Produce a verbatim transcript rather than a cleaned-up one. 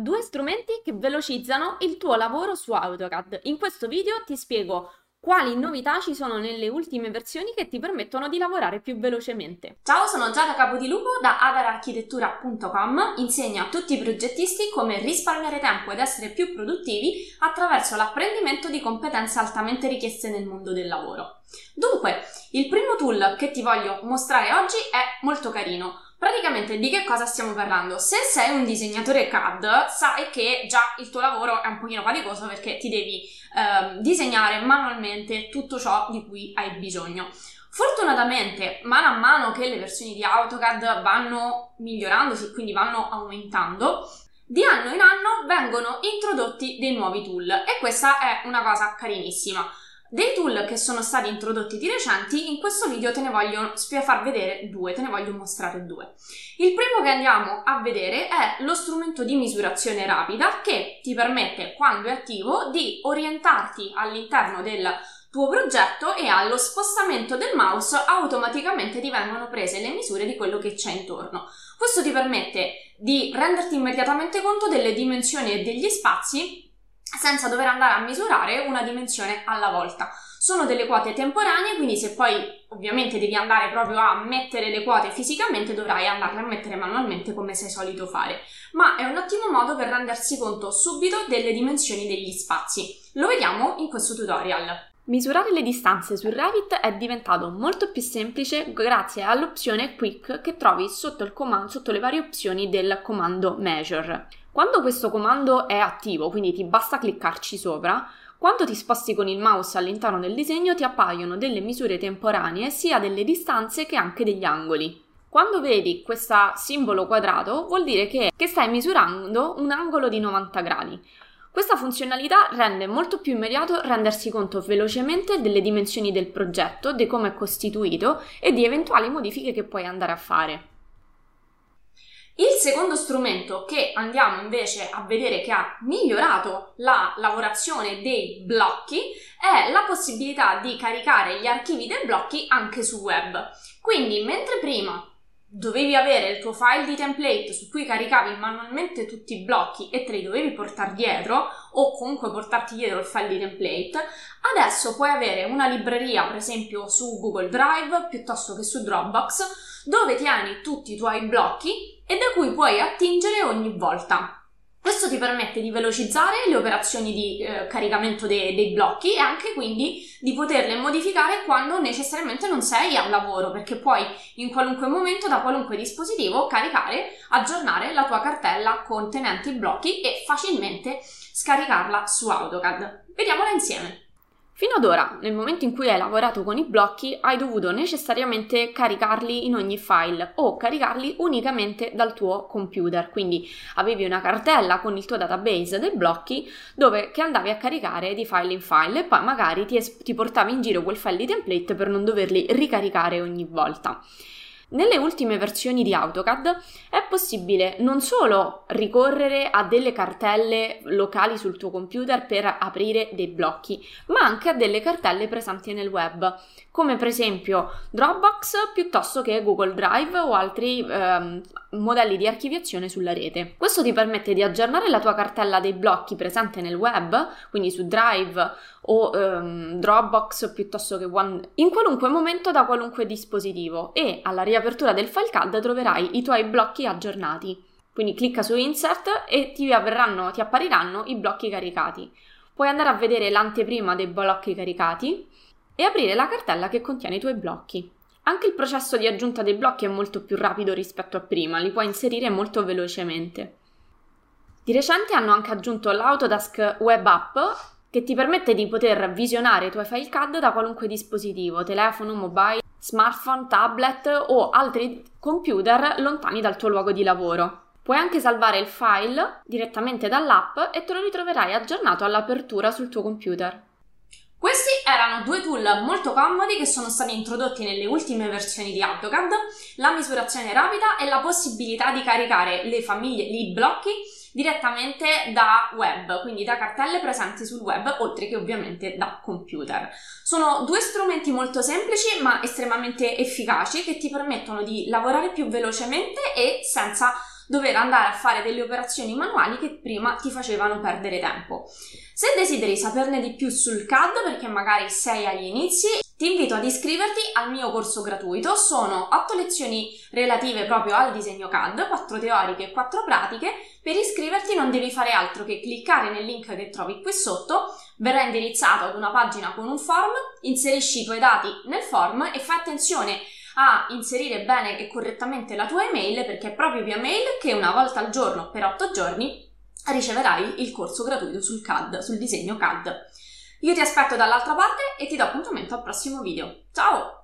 Due strumenti che velocizzano il tuo lavoro su AutoCAD. In questo video ti spiego quali novità ci sono nelle ultime versioni che ti permettono di lavorare più velocemente. Ciao, sono Giada Capodilupo da adar architettura punto com. Insegno a tutti i progettisti come risparmiare tempo ed essere più produttivi attraverso l'apprendimento di competenze altamente richieste nel mondo del lavoro. Dunque, il primo tool che ti voglio mostrare oggi è molto carino. Praticamente di che cosa stiamo parlando? Se sei un disegnatore C A D sai che già il tuo lavoro è un pochino faticoso perché ti devi eh, disegnare manualmente tutto ciò di cui hai bisogno. Fortunatamente, mano a mano che le versioni di AutoCAD vanno migliorandosi, quindi vanno aumentando, di anno in anno vengono introdotti dei nuovi tool e questa è una cosa carinissima. Dei tool che sono stati introdotti di recenti, in questo video te ne voglio far vedere due, te ne voglio mostrare due. Il primo che andiamo a vedere è lo strumento di misurazione rapida che ti permette, quando è attivo, di orientarti all'interno del tuo progetto e allo spostamento del mouse automaticamente ti vengono prese le misure di quello che c'è intorno. Questo ti permette di renderti immediatamente conto delle dimensioni e degli spazi senza dover andare a misurare una dimensione alla volta. Sono delle quote temporanee, quindi se poi ovviamente devi andare proprio a mettere le quote fisicamente dovrai andarle a mettere manualmente come sei solito fare, ma è un ottimo modo per rendersi conto subito delle dimensioni degli spazi. Lo vediamo in questo tutorial. Misurare le distanze su Revit è diventato molto più semplice grazie all'opzione Quick che trovi sotto, il comando, sotto le varie opzioni del comando Measure. Quando questo comando è attivo, quindi ti basta cliccarci sopra, quando ti sposti con il mouse all'interno del disegno ti appaiono delle misure temporanee sia delle distanze che anche degli angoli. Quando vedi questo simbolo quadrato vuol dire che, che stai misurando un angolo di novanta gradi. Questa funzionalità rende molto più immediato rendersi conto velocemente delle dimensioni del progetto, di come è costituito e di eventuali modifiche che puoi andare a fare. Il secondo strumento che andiamo invece a vedere che ha migliorato la lavorazione dei blocchi è la possibilità di caricare gli archivi dei blocchi anche su web. Quindi, mentre prima dovevi avere il tuo file di template su cui caricavi manualmente tutti i blocchi e te li dovevi portare dietro o comunque portarti dietro il file di template, adesso puoi avere una libreria per esempio su Google Drive piuttosto che su Dropbox dove tieni tutti i tuoi blocchi e da cui puoi attingere ogni volta. Questo ti permette di velocizzare le operazioni di eh, caricamento de- dei blocchi e anche quindi di poterle modificare quando necessariamente non sei al lavoro, perché puoi in qualunque momento da qualunque dispositivo caricare, aggiornare la tua cartella contenente i blocchi e facilmente scaricarla su AutoCAD. Vediamola insieme. Fino ad ora, nel momento in cui hai lavorato con i blocchi, hai dovuto necessariamente caricarli in ogni file o caricarli unicamente dal tuo computer, quindi avevi una cartella con il tuo database dei blocchi dove che andavi a caricare di file in file e poi magari ti, ti portavi in giro quel file di template per non doverli ricaricare ogni volta. Nelle ultime versioni di AutoCAD è possibile non solo ricorrere a delle cartelle locali sul tuo computer per aprire dei blocchi, ma anche a delle cartelle presenti nel web, come per esempio Dropbox piuttosto che Google Drive o altri ehm, modelli di archiviazione sulla rete. Questo ti permette di aggiornare la tua cartella dei blocchi presente nel web, quindi su Drive o ehm, Dropbox piuttosto che One, in qualunque momento da qualunque dispositivo e alla riapertura Apertura del file C A D troverai i tuoi blocchi aggiornati, quindi clicca su Insert e ti, avverranno, ti appariranno i blocchi caricati. Puoi andare a vedere l'anteprima dei blocchi caricati e aprire la cartella che contiene i tuoi blocchi. Anche il processo di aggiunta dei blocchi è molto più rapido rispetto a prima, li puoi inserire molto velocemente. Di recente hanno anche aggiunto l'Autodesk Web App che ti permette di poter visionare i tuoi file C A D da qualunque dispositivo, telefono, mobile, smartphone, tablet o altri computer lontani dal tuo luogo di lavoro. Puoi anche salvare il file direttamente dall'app e te lo ritroverai aggiornato all'apertura sul tuo computer. Questi erano due tool molto comodi che sono stati introdotti nelle ultime versioni di AutoCAD, la misurazione rapida e la possibilità di caricare le famiglie, i blocchi direttamente da web, quindi da cartelle presenti sul web, oltre che ovviamente da computer. Sono due strumenti molto semplici ma estremamente efficaci che ti permettono di lavorare più velocemente e senza dover andare a fare delle operazioni manuali che prima ti facevano perdere tempo. Se desideri saperne di più sul C A D, perché magari sei agli inizi, ti invito ad iscriverti al mio corso gratuito. Sono otto lezioni relative proprio al disegno C A D, quattro teoriche e quattro pratiche. Per iscriverti non devi fare altro che cliccare nel link che trovi qui sotto, verrà indirizzato ad una pagina con un form, inserisci i tuoi dati nel form e fai attenzione a inserire bene e correttamente la tua email, perché è proprio via mail che una volta al giorno per otto giorni riceverai il corso gratuito sul C A D, sul disegno C A D. Io ti aspetto dall'altra parte e ti do appuntamento al prossimo video. Ciao!